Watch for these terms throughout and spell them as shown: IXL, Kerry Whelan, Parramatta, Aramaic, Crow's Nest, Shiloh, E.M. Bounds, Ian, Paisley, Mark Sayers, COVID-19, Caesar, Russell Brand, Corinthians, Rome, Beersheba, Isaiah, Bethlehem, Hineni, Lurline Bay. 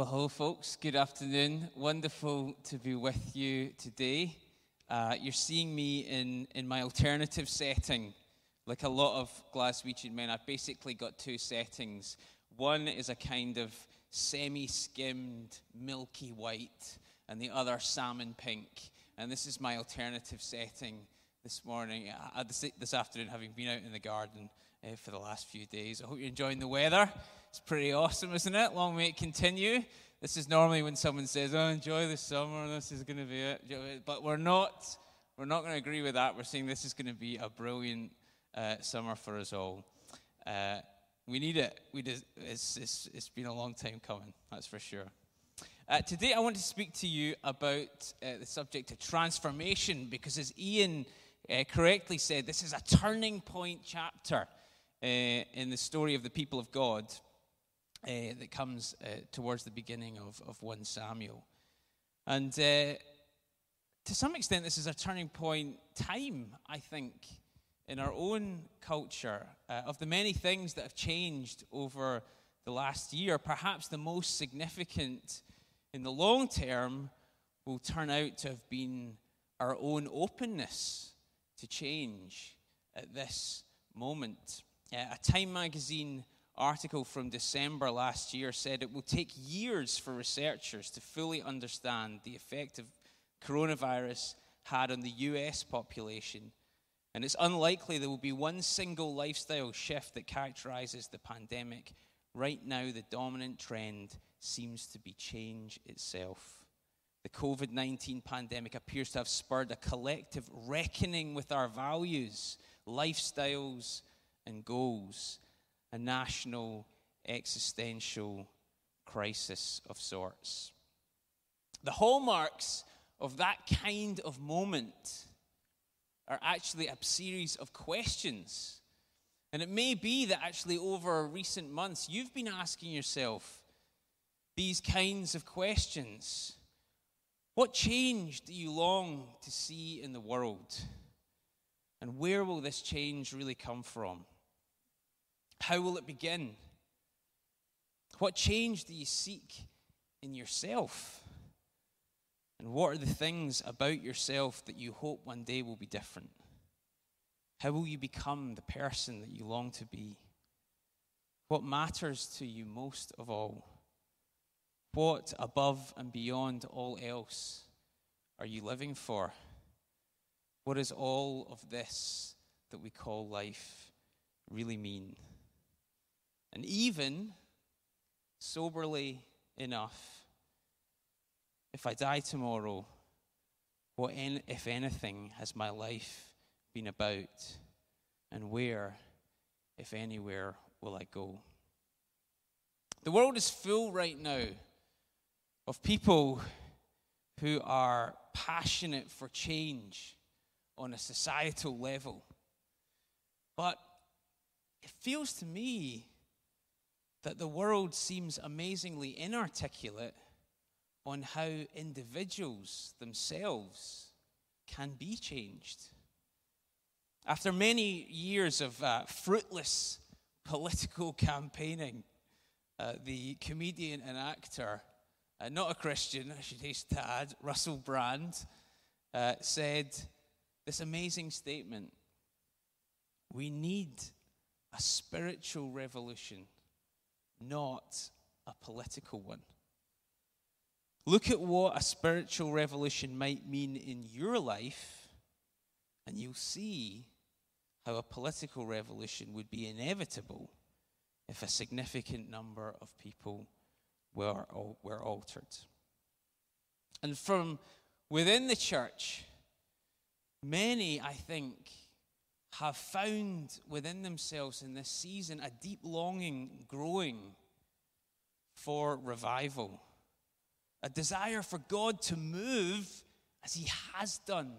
Well, hello, folks. Good afternoon. Wonderful to be with you today. You're seeing me in my alternative setting. Like a lot of Glaswegian men, I've basically got two settings. One is a kind of semi-skimmed, milky white, and the other salmon pink. And this is my alternative setting this morning, this afternoon, having been out in the garden for the last few days. I hope you're enjoying the weather. It's pretty awesome, isn't it? Long may it continue. This is normally when someone says, oh, enjoy the summer, this is going to be it. But we're not going to agree with that. We're saying this is going to be a brilliant summer for us all. We need it. It's been a long time coming, that's for sure. Today I want to speak to you about the subject of transformation, because as Ian correctly said, this is a turning point chapter in the story of the people of God. That comes towards the beginning of 1 Samuel. And to some extent, this is a turning point time, I think, in our own culture. Of the many things that have changed over the last year, perhaps the most significant in the long term will turn out to have been our own openness to change at this moment. A Time magazine article from December last year said it will take years for researchers to fully understand the effect of coronavirus had on the US population, and it's unlikely there will be one single lifestyle shift that characterizes the pandemic. Right now, the dominant trend seems to be change itself. The COVID-19 pandemic appears to have spurred a collective reckoning with our values, lifestyles, and goals. A national existential crisis of sorts. The hallmarks of that kind of moment are actually a series of questions. And it may be that actually over recent months, you've been asking yourself these kinds of questions. What change do you long to see in the world? And where will this change really come from? How will it begin? What change do you seek in yourself? And what are the things about yourself that you hope one day will be different? How will you become the person that you long to be? What matters to you most of all? What, above and beyond all else, are you living for? What does all of this that we call life really mean? And even, soberly enough, if I die tomorrow, what, if anything, has my life been about? And where, if anywhere, will I go? The world is full right now of people who are passionate for change on a societal level. But it feels to me that the world seems amazingly inarticulate on how individuals themselves can be changed. After many years of fruitless political campaigning, the comedian and actor, not a Christian, I should hasten to add, Russell Brand, said this amazing statement: we need a spiritual revolution, not a political one. Look at what a spiritual revolution might mean in your life, and you'll see how a political revolution would be inevitable if a significant number of people were altered. And from within the church, many, I think, have found within themselves in this season a deep longing growing for revival, a desire for God to move as he has done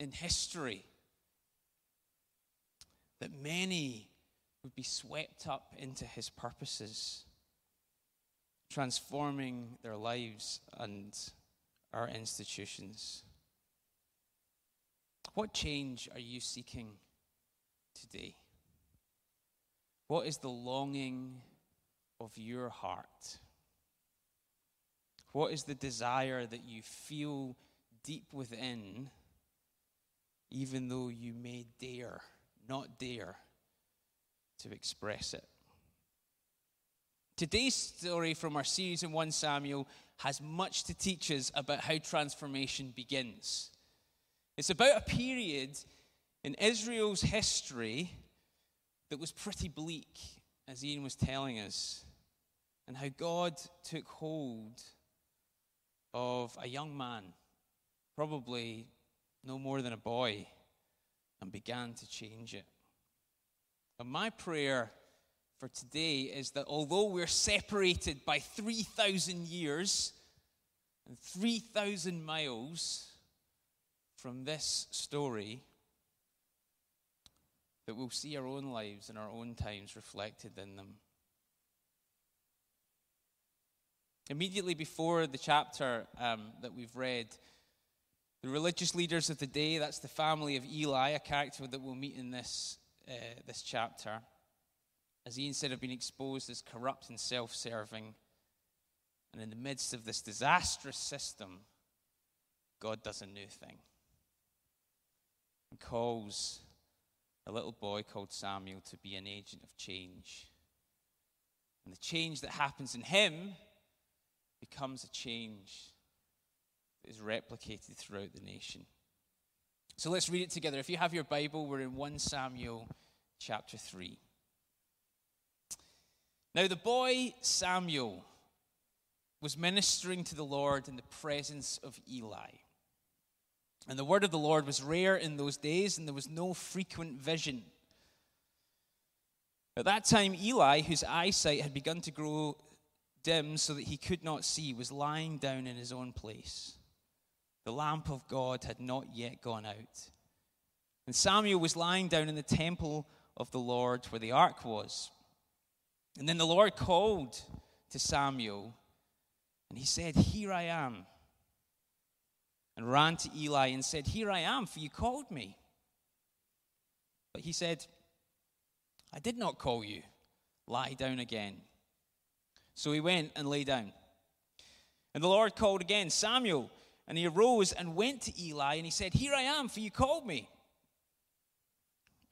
in history, that many would be swept up into his purposes, transforming their lives and our institutions. What change are you seeking today? What is the longing of your heart? What is the desire that you feel deep within, even though you may not dare to express it? Today's story from our series in 1 Samuel has much to teach us about how transformation begins. It's about a period in Israel's history that was pretty bleak, as Ian was telling us, and how God took hold of a young man, probably no more than a boy, and began to change it. And my prayer for today is that although we're separated by 3,000 years and 3,000 miles from this story, that we'll see our own lives and our own times reflected in them. Immediately before the chapter that we've read, the religious leaders of the day, that's the family of Eli, a character that we'll meet in this chapter, as Ian said, have been exposed as corrupt and self-serving. And in the midst of this disastrous system, God does a new thing. He calls a little boy called Samuel to be an agent of change. And the change that happens in him becomes a change that is replicated throughout the nation. So let's read it together. If you have your Bible, we're in 1 Samuel chapter 3. Now the boy Samuel was ministering to the Lord in the presence of Eli. And the word of the Lord was rare in those days, and there was no frequent vision. At that time, Eli, whose eyesight had begun to grow dim so that he could not see, was lying down in his own place. The lamp of God had not yet gone out. And Samuel was lying down in the temple of the Lord where the ark was. And then the Lord called to Samuel, and he said, "Here I am," and ran to Eli and said, "Here I am, for you called me." But he said, "I did not call you. Lie down again." So he went and lay down. And the Lord called again, "Samuel." And he arose and went to Eli, and he said, "Here I am, for you called me."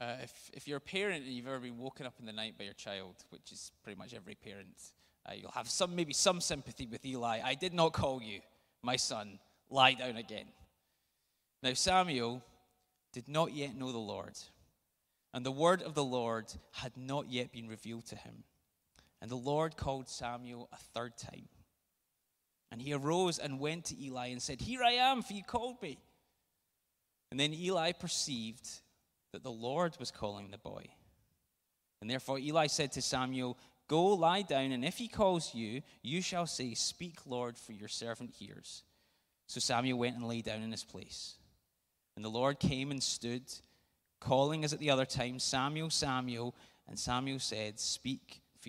If you're a parent and you've ever been woken up in the night by your child, which is pretty much every parent, you'll have maybe some sympathy with Eli. "I did not call you, my son. Lie down again." Now Samuel did not yet know the Lord, and the word of the Lord had not yet been revealed to him. And the Lord called Samuel a third time. And he arose and went to Eli and said, "Here I am, for you called me." And then Eli perceived that the Lord was calling the boy. And therefore Eli said to Samuel, "Go lie down, and if he calls you, you shall say, 'Speak, Lord, for your servant hears.'" So Samuel went and lay down in his place. And the Lord came and stood, calling as at the other time, "Samuel, Samuel." And Samuel said, "Speak, for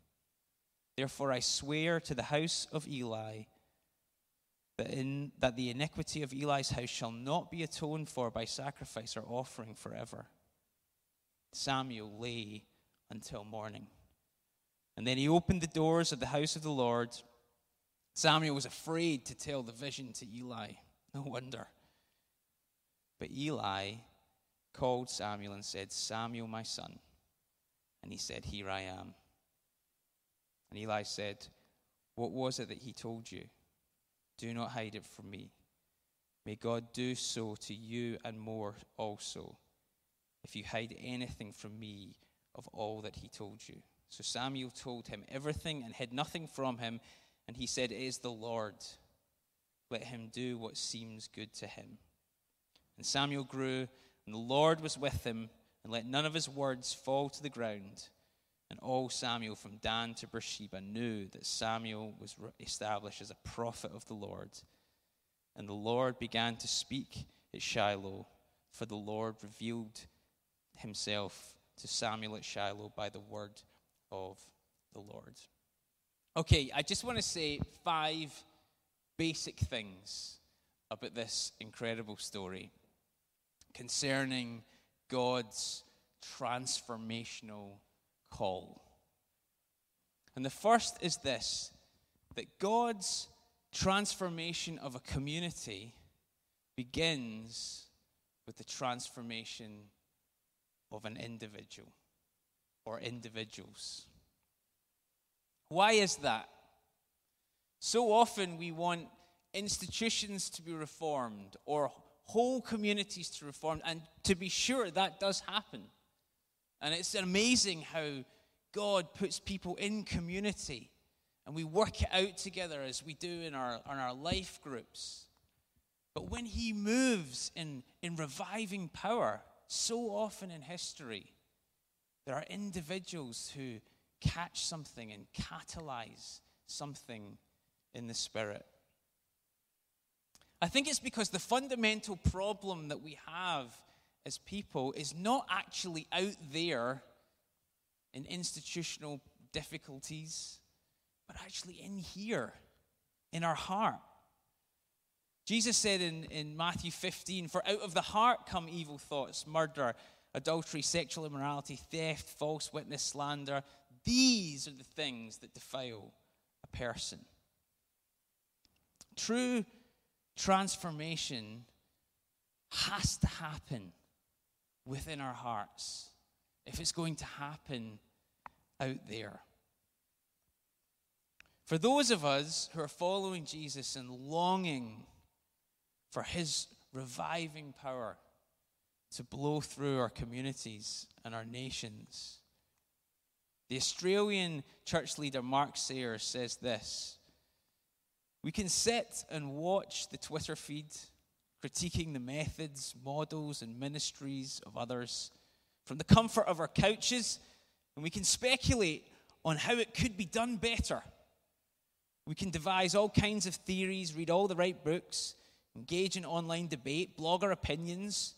Therefore I swear to the house of Eli that the iniquity of Eli's house shall not be atoned for by sacrifice or offering forever." Samuel lay until morning. And then he opened the doors of the house of the Lord. Samuel was afraid to tell the vision to Eli. No wonder. But Eli called Samuel and said, "Samuel, my son." And he said, "Here I am." And Eli said, "What was it that he told you? Do not hide it from me. May God do so to you and more also, if you hide anything from me of all that he told you." So Samuel told him everything and hid nothing from him. And he said, "It is the Lord. Let him do what seems good to him." And Samuel grew, and the Lord was with him, and let none of his words fall to the ground. And all Samuel from Dan to Beersheba knew that Samuel was established as a prophet of the Lord. And the Lord began to speak at Shiloh, for the Lord revealed himself to Samuel at Shiloh by the word of the Lord. Okay, I just want to say 5 basic things about this incredible story concerning God's transformational call. And the first is this, that God's transformation of a community begins with the transformation of an individual or individuals. Why is that? So often we want institutions to be reformed or whole communities to reform, and to be sure that does happen. And it's amazing how God puts people in community and we work it out together as we do in our life groups. But when he moves in reviving power, so often in history, there are individuals who catch something and catalyze something in the Spirit. I think it's because the fundamental problem that we have as people is not actually out there in institutional difficulties, but actually in here, in our heart. Jesus said in Matthew 15, "For out of the heart come evil thoughts, murder, adultery, sexual immorality, theft, false witness, slander. These are the things that defile a person." True transformation has to happen within our hearts if it's going to happen out there. For those of us who are following Jesus and longing for his reviving power to blow through our communities and our nations, the Australian church leader Mark Sayers says this, "We can sit and watch the Twitter feed, critiquing the methods, models, and ministries of others from the comfort of our couches, and we can speculate on how it could be done better. We can devise all kinds of theories, read all the right books, engage in online debate, blog our opinions,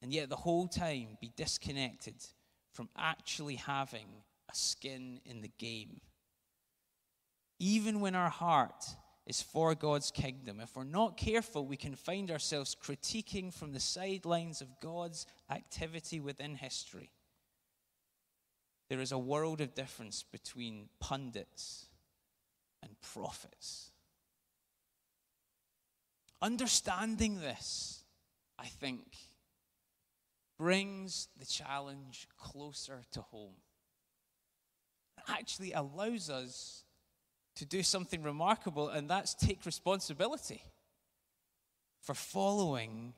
and yet the whole time be disconnected from actually having a skin in the game. Even when our heart is for God's kingdom, if we're not careful, we can find ourselves critiquing from the sidelines of God's activity within history. There is a world of difference between pundits and prophets." Understanding this, I think, brings the challenge closer to home. It actually allows us to do something remarkable, and that's take responsibility for following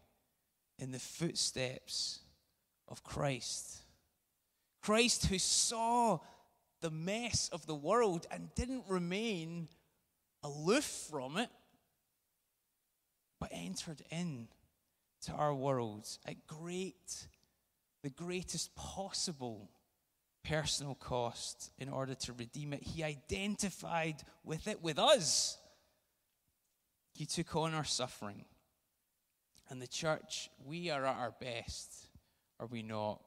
in the footsteps of Christ. Christ who saw the mess of the world and didn't remain aloof from it, but entered in to our world at the greatest possible personal cost in order to redeem it. He identified with it, with us. He took on our suffering. And the church, we are at our best, are we not,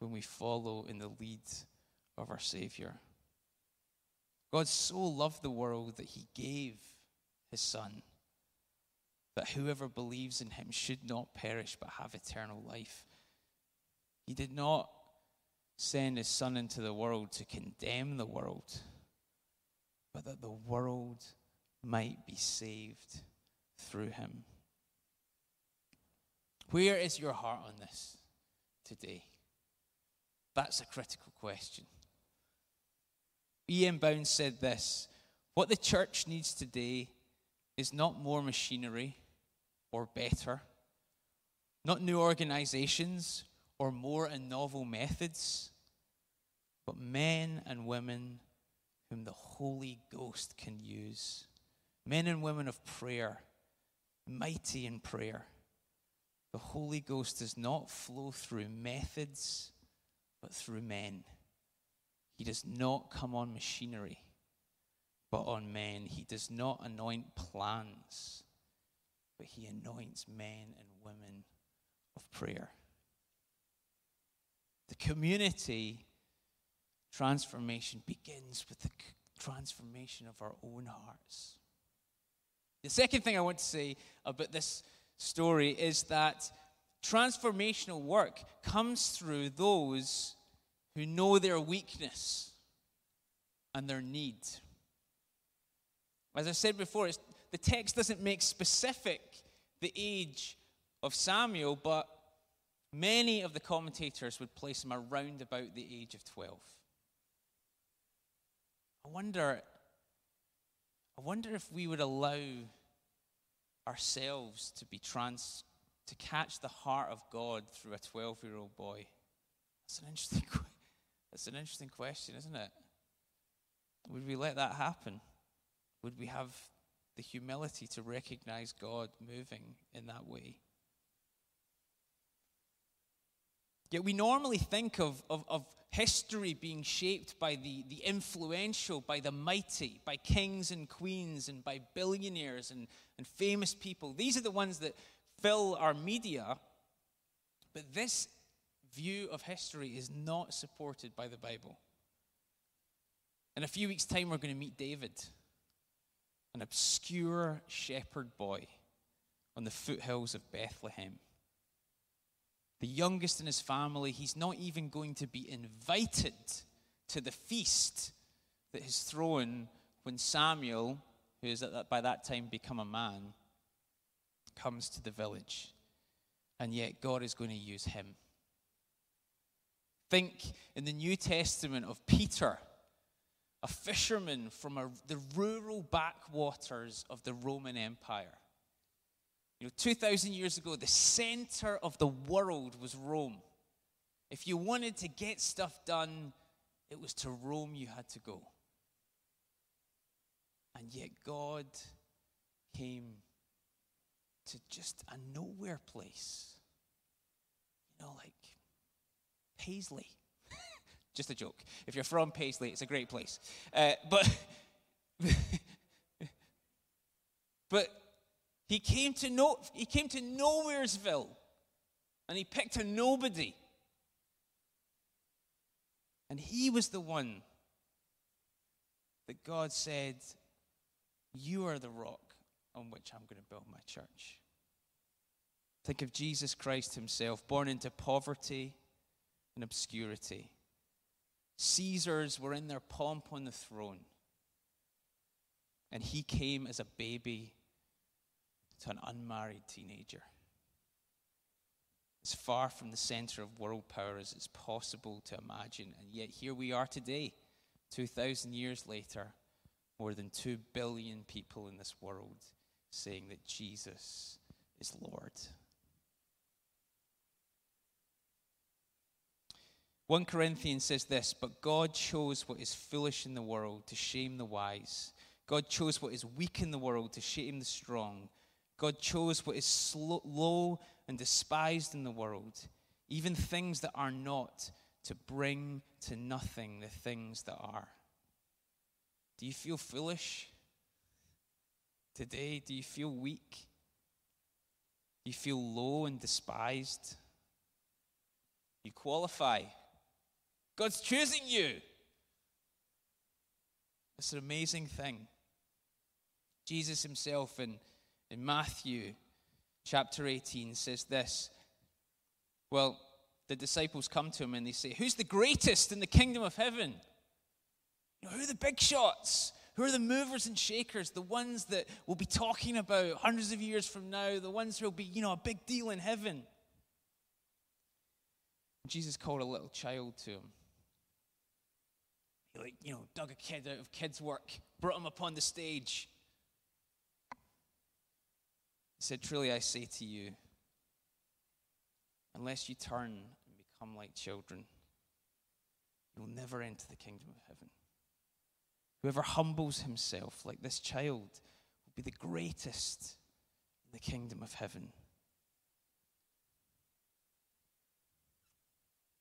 when we follow in the lead of our Savior. God so loved the world that he gave his Son, that whoever believes in him should not perish but have eternal life. He did not send his Son into the world to condemn the world, but that the world might be saved through him. Where is your heart on this today? That's a critical question. E.M. Bounds said this, "What the church needs today is not more machinery or better, not new organizations or more and novel methods, but men and women whom the Holy Ghost can use, men and women of prayer, mighty in prayer. The Holy Ghost does not flow through methods, but through men. He does not come on machinery, but on men. He does not anoint plans, but he anoints men and women of prayer. The community transformation begins with the transformation of our own hearts. The second thing I want to say about this story is that transformational work comes through those who know their weakness and their need. As I said before, the text doesn't make specific the age of Samuel, but many of the commentators would place him around about the age of 12. I wonder if we would allow ourselves to be to catch the heart of God through a 12-year-old boy. That's an interesting question, isn't it? Would we let that happen? Would we have the humility to recognize God moving in that way? Yet we normally think of history being shaped by the influential, by the mighty, by kings and queens and by billionaires and famous people. These are the ones that fill our media. But this view of history is not supported by the Bible. In a few weeks' time, we're going to meet David, an obscure shepherd boy on the foothills of Bethlehem. The youngest in his family, he's not even going to be invited to the feast that is thrown when Samuel, who is by that time become a man, comes to the village. And yet God is going to use him. Think in the New Testament of Peter, a fisherman from the rural backwaters of the Roman Empire. 2,000 years ago, the center of the world was Rome. If you wanted to get stuff done, it was to Rome you had to go. And yet God came to just a nowhere place. Like Paisley. Just a joke. If you're from Paisley, it's a great place. But He came to Nowheresville, and he picked a nobody. And he was the one that God said, "You are the rock on which I'm going to build my church." Think of Jesus Christ himself, born into poverty and obscurity. Caesars were in their pomp on the throne, and he came as a baby to an unmarried teenager, as far from the center of world power as it's possible to imagine. And yet here we are today, 2,000 years later, more than 2 billion people in this world saying that Jesus is Lord. 1 Corinthians says this, "But God chose what is foolish in the world to shame the wise. God chose what is weak in the world to shame the strong. God chose what is low and despised in the world, even things that are not, to bring to nothing the things that are." Do you feel foolish today? Do you feel weak? Do you feel low and despised? You qualify. God's choosing you. It's an amazing thing. Jesus himself in Matthew chapter 18 says this. Well, the disciples come to him and they say, "Who's the greatest in the kingdom of heaven? Who are the big shots? Who are the movers and shakers? The ones that we'll be talking about hundreds of years from now, the ones who will be, a big deal in heaven." Jesus called a little child to him. He dug a kid out of kids' work, brought him upon the stage. He said, "Truly I say to you, unless you turn and become like children, you'll never enter the kingdom of heaven. Whoever humbles himself like this child will be the greatest in the kingdom of heaven."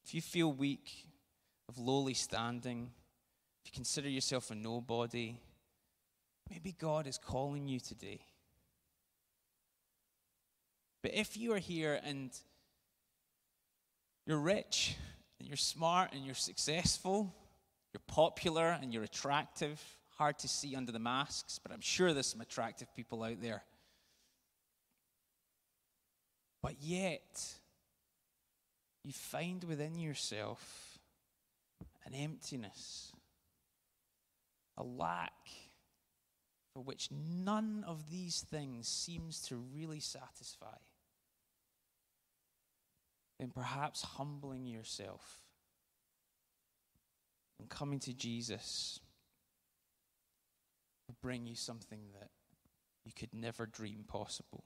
If you feel weak, of lowly standing, If you consider yourself a nobody, maybe God is calling you today. But if you are here and you're rich, and you're smart, and you're successful, you're popular, and you're attractive, hard to see under the masks, but I'm sure there's some attractive people out there. But yet, you find within yourself an emptiness, a lack for which none of these things seems to really satisfy. Then perhaps humbling yourself and coming to Jesus will bring you something that you could never dream possible.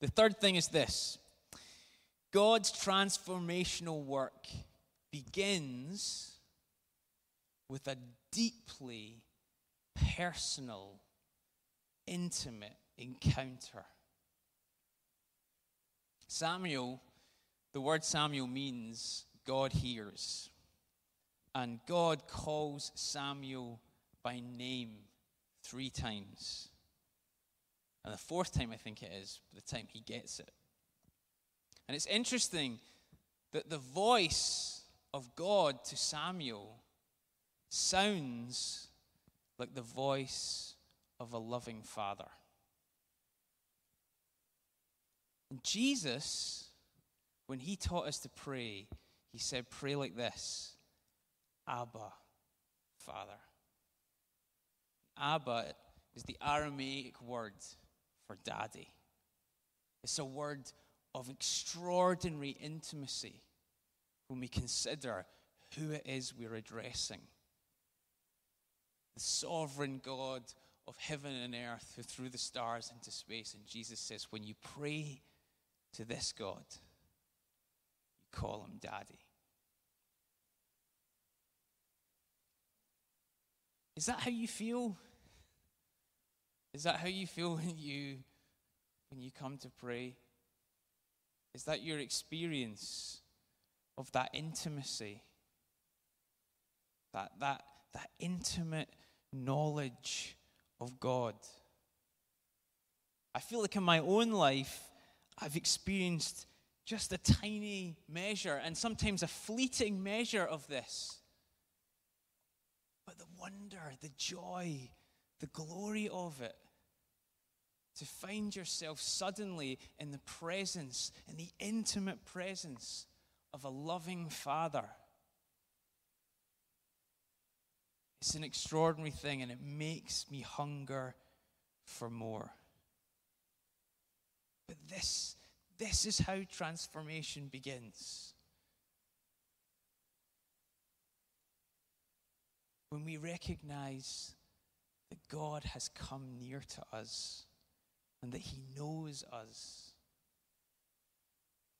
The third thing is this. God's transformational work begins with a deeply personal, intimate encounter. Samuel, the word Samuel means God hears. And God calls Samuel by name 3 times. And the 4th time, I think it is, the time he gets it. And it's interesting that the voice of God to Samuel sounds like the voice of a loving father. And Jesus, when he taught us to pray, he said, pray like this, Abba, Father. Abba is the Aramaic word for daddy. It's a word of extraordinary intimacy when we consider who it is we're addressing. The sovereign God of heaven and earth who threw the stars into space. And Jesus says, when you pray to this God, you call him daddy. Is that how you feel? Is that how you feel when you come to pray? Is that your experience of that intimacy? That intimate knowledge of God? I feel like in my own life, I've experienced just a tiny measure and sometimes a fleeting measure of this. But the wonder, the joy, the glory of it, to find yourself suddenly in the presence, in the intimate presence of a loving Father. It's an extraordinary thing, and it makes me hunger for more. But this is how transformation begins. When we recognize that God has come near to us and that he knows us,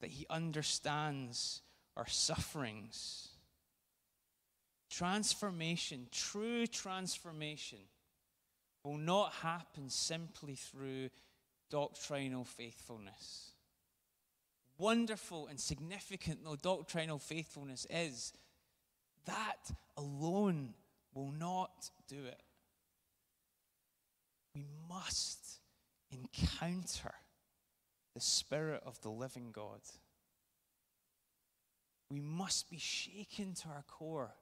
that he understands our sufferings. Transformation, true transformation, will not happen simply through doctrinal faithfulness. Wonderful and significant though doctrinal faithfulness is, that alone will not do it. We must encounter the Spirit of the living God. We must be shaken to our core.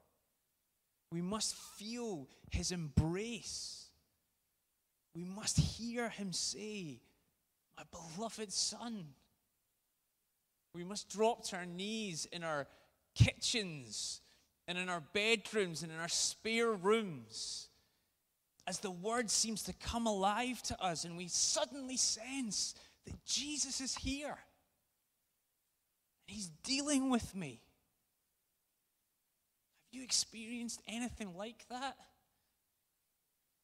We must feel his embrace. We must hear him say, my beloved son. We must drop to our knees in our kitchens and in our bedrooms and in our spare rooms as the word seems to come alive to us and we suddenly sense that Jesus is here. He's dealing with me. Have you experienced anything like that?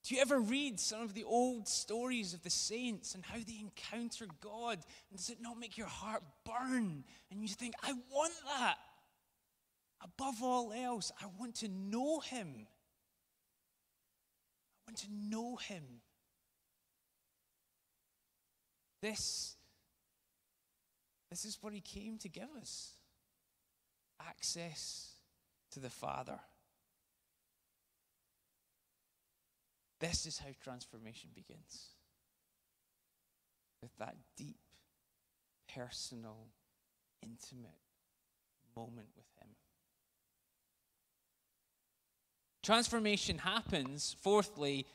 Do you ever read some of the old stories of the saints and how they encounter God? And does it not make your heart burn? And you think, I want that. Above all else, I want to know him. I want to know him. This is what he came to give us. Access to the Father. This is how transformation begins. With that deep, personal, intimate moment with him. Transformation happens, fourthly,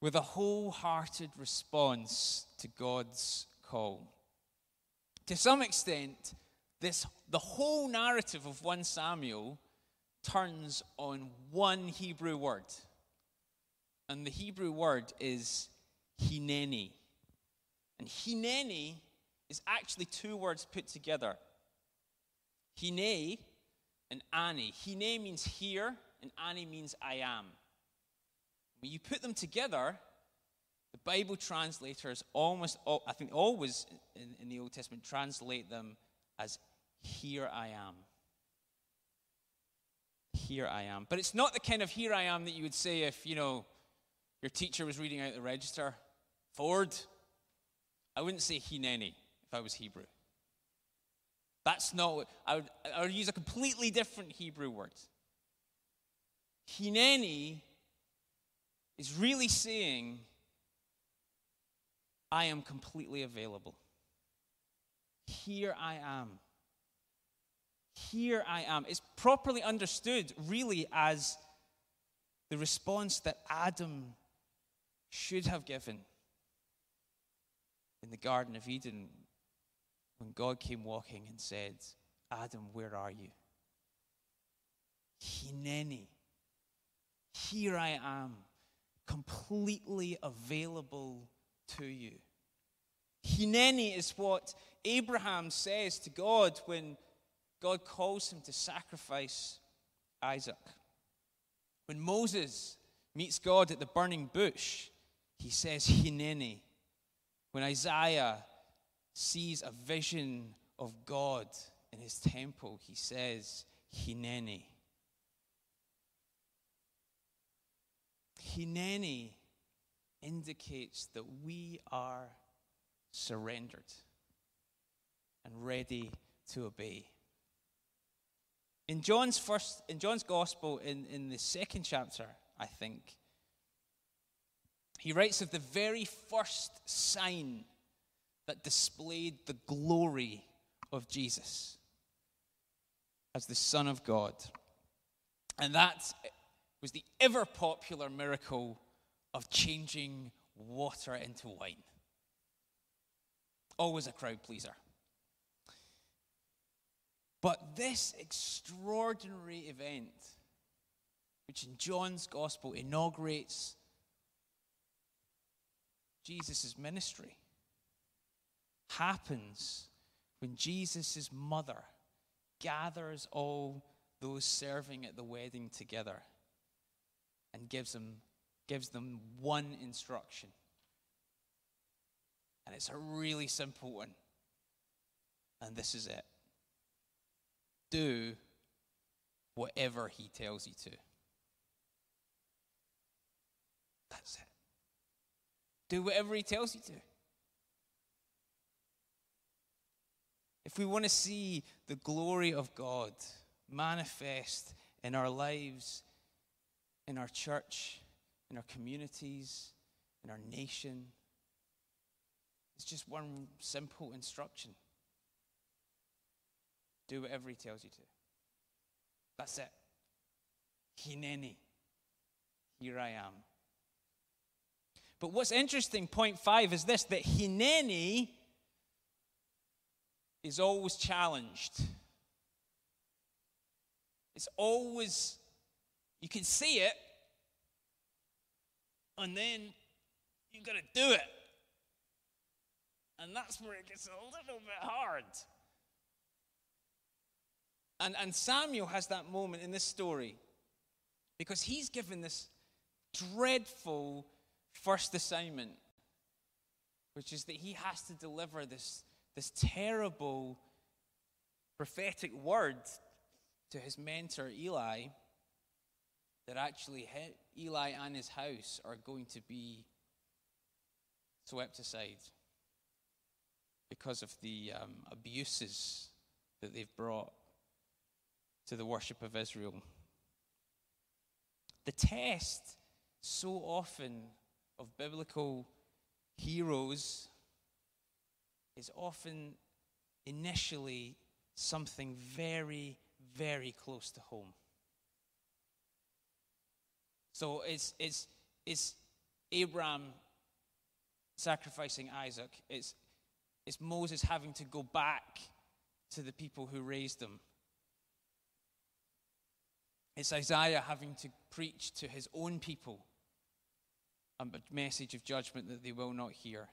with a wholehearted response to God's call. To some extent, the whole narrative of 1 Samuel turns on one Hebrew word. And the Hebrew word is hineni. And hineni is actually two words put together. Hine and ani. Hine means here, and ani means I am. When you put them together, the Bible translators always in the Old Testament translate them as here I am. Here I am. But it's not the kind of here I am that you would say if, your teacher was reading out the register. Ford. I wouldn't say hineni if I was Hebrew. That's not what I would use a completely different Hebrew word. Hineni is really saying, I am completely available. Here I am. Here I am. It's properly understood, really, as the response that Adam should have given in the Garden of Eden when God came walking and said, Adam, where are you? Hineni. Here I am. Completely available to you. Hineni is what Abraham says to God when God calls him to sacrifice Isaac. When Moses meets God at the burning bush, he says, Hineni. When Isaiah sees a vision of God in his temple, he says, Hineni. Hineni indicates that we are surrendered and ready to obey. In John's Gospel, in the second chapter, I think, he writes of the very first sign that displayed the glory of Jesus as the Son of God. And that was the ever-popular miracle of changing water into wine. Always a crowd pleaser. But this extraordinary event, which in John's Gospel inaugurates Jesus' ministry, happens when Jesus' mother gathers all those serving at the wedding together and gives them one instruction. And it's a really simple one. And this is it. Do whatever he tells you to. That's it. Do whatever he tells you to. If we want to see the glory of God manifest in our lives, in our church, in our communities, in our nation, it's just one simple instruction. Do whatever he tells you to. That's it. Hineni. Here I am. But what's interesting, point 5, is this, that hineni is always challenged. It's always, you can see it, and then you've got to do it. And that's where it gets a little bit hard. And Samuel has that moment in this story because he's given this dreadful first assignment, which is that he has to deliver this terrible prophetic word to his mentor Eli that actually Eli and his house are going to be swept aside because of the abuses that they've brought to the worship of Israel. The test so often of biblical heroes is often initially something very, very close to home. So it's Abraham sacrificing Isaac. It's Moses having to go back to the people who raised him. It's Isaiah having to preach to his own people a message of judgment that they will not hear.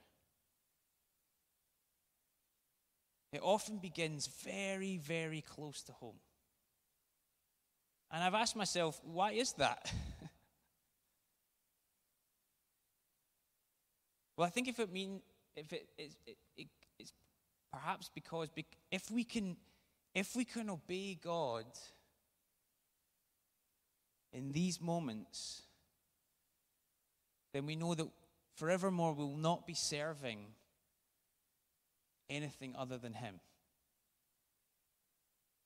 It often begins very, very close to home. And I've asked myself, why is that? Well, I think it's perhaps because if we can obey God in these moments, then we know that forevermore we will not be serving anything other than him.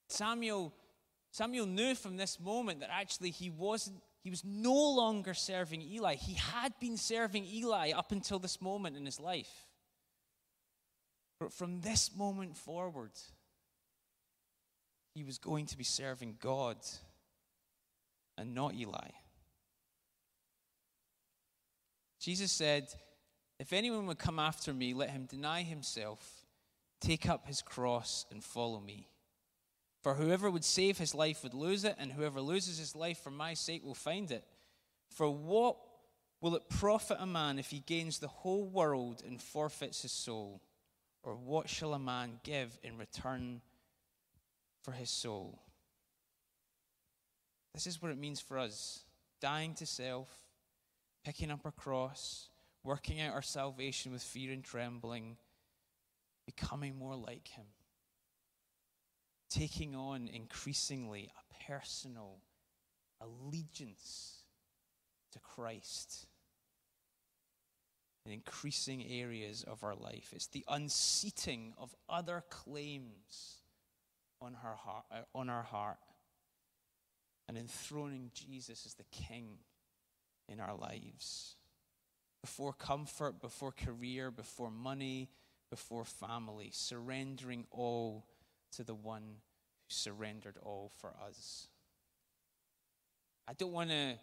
Samuel knew from this moment that actually he was no longer serving Eli. He had been serving Eli up until this moment in his life. But from this moment forward, he was going to be serving God and not Eli. Jesus said, "If anyone would come after me, let him deny himself, take up his cross, and follow me. For whoever would save his life would lose it, and whoever loses his life for my sake will find it. For what will it profit a man if he gains the whole world and forfeits his soul? Or what shall a man give in return for his soul?" This is what it means for us, dying to self, picking up our cross, working out our salvation with fear and trembling, becoming more like him, taking on increasingly a personal allegiance to Christ in increasing areas of our life. It's the unseating of other claims on our heart. And enthroning Jesus as the King in our lives. Before comfort, before career, before money, before family. Surrendering all to the one who surrendered all for us. I don't want to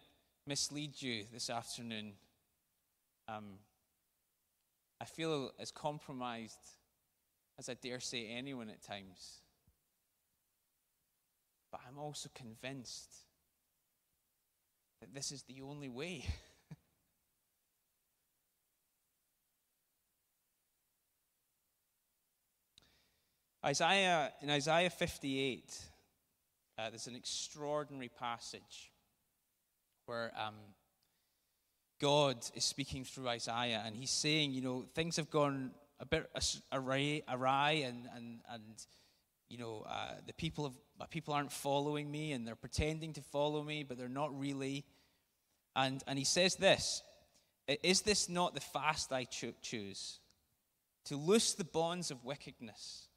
mislead you this afternoon. I feel as compromised as I dare say anyone at times. But I'm also convinced that this is the only way. In Isaiah 58, there's an extraordinary passage where God is speaking through Isaiah, and he's saying, things have gone a bit awry, and the people have. My people aren't following me, and they're pretending to follow me, but they're not really. And he says this, "Is this not the fast I choose? To loose the bonds of wickedness,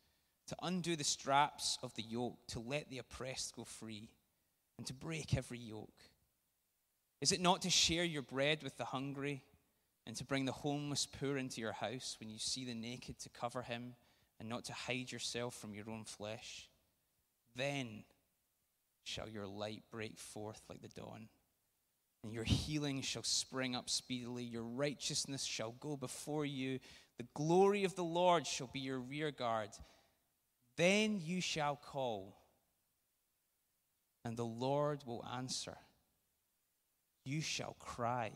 to undo the straps of the yoke, to let the oppressed go free, and to break every yoke. Is it not to share your bread with the hungry, and to bring the homeless poor into your house, when you see the naked to cover him, and not to hide yourself from your own flesh? Then shall your light break forth like the dawn, and your healing shall spring up speedily. Your righteousness shall go before you. The glory of the Lord shall be your rear guard. Then you shall call, and the Lord will answer. You shall cry,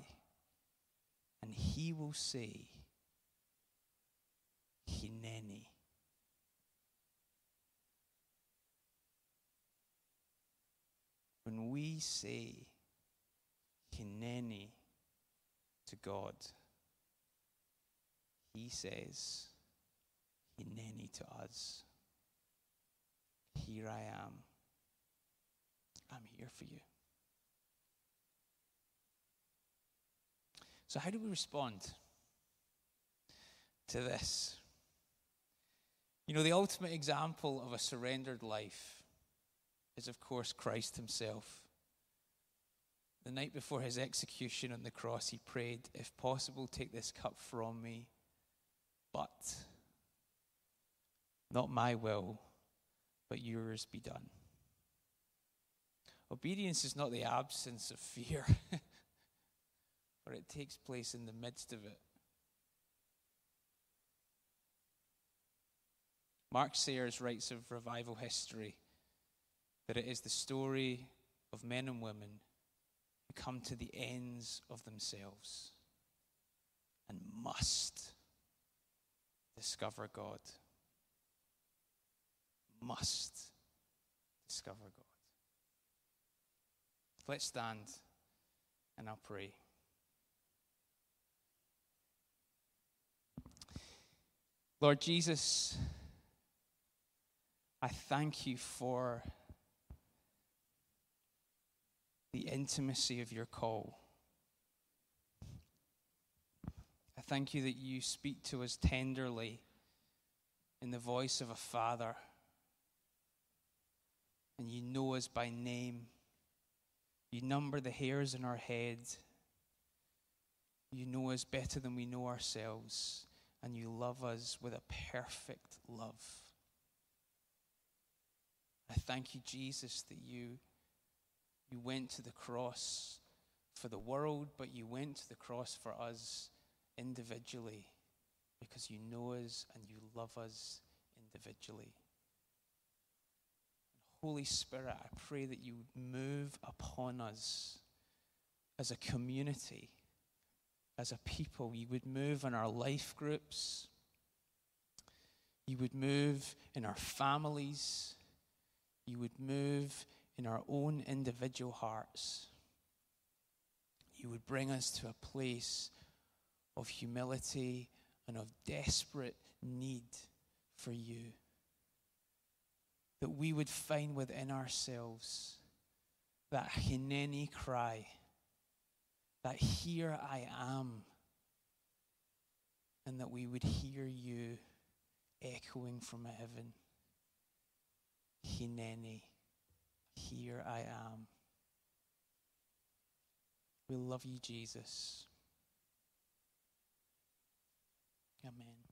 and he will say, Hineni." When we say Hineni to God, he says Hineni to us. Here I am. I'm here for you. So how do we respond to this? The ultimate example of a surrendered life is, of course, Christ himself. The night before his execution on the cross, he prayed, "If possible, take this cup from me, but not my will, but yours be done." Obedience is not the absence of fear, but it takes place in the midst of it. Mark Sayers writes of revival history that it is the story of men and women who come to the ends of themselves and must discover God. Must discover God. Let's stand and I'll pray. Lord Jesus, I thank you for the intimacy of your call. I thank you that you speak to us tenderly in the voice of a father, and you know us by name. You number the hairs in our head. You know us better than we know ourselves, and you love us with a perfect love. I thank you, Jesus, that you went to the cross for the world, but you went to the cross for us individually because you know us and you love us individually. Holy Spirit, I pray that you would move upon us as a community, as a people. You would move in our life groups. You would move in our families. You would move in our own individual hearts. You would bring us to a place of humility and of desperate need for you. That we would find within ourselves that hineni cry, that here I am, and that we would hear you echoing from heaven. Hineni, here I am. We love you, Jesus. Amen.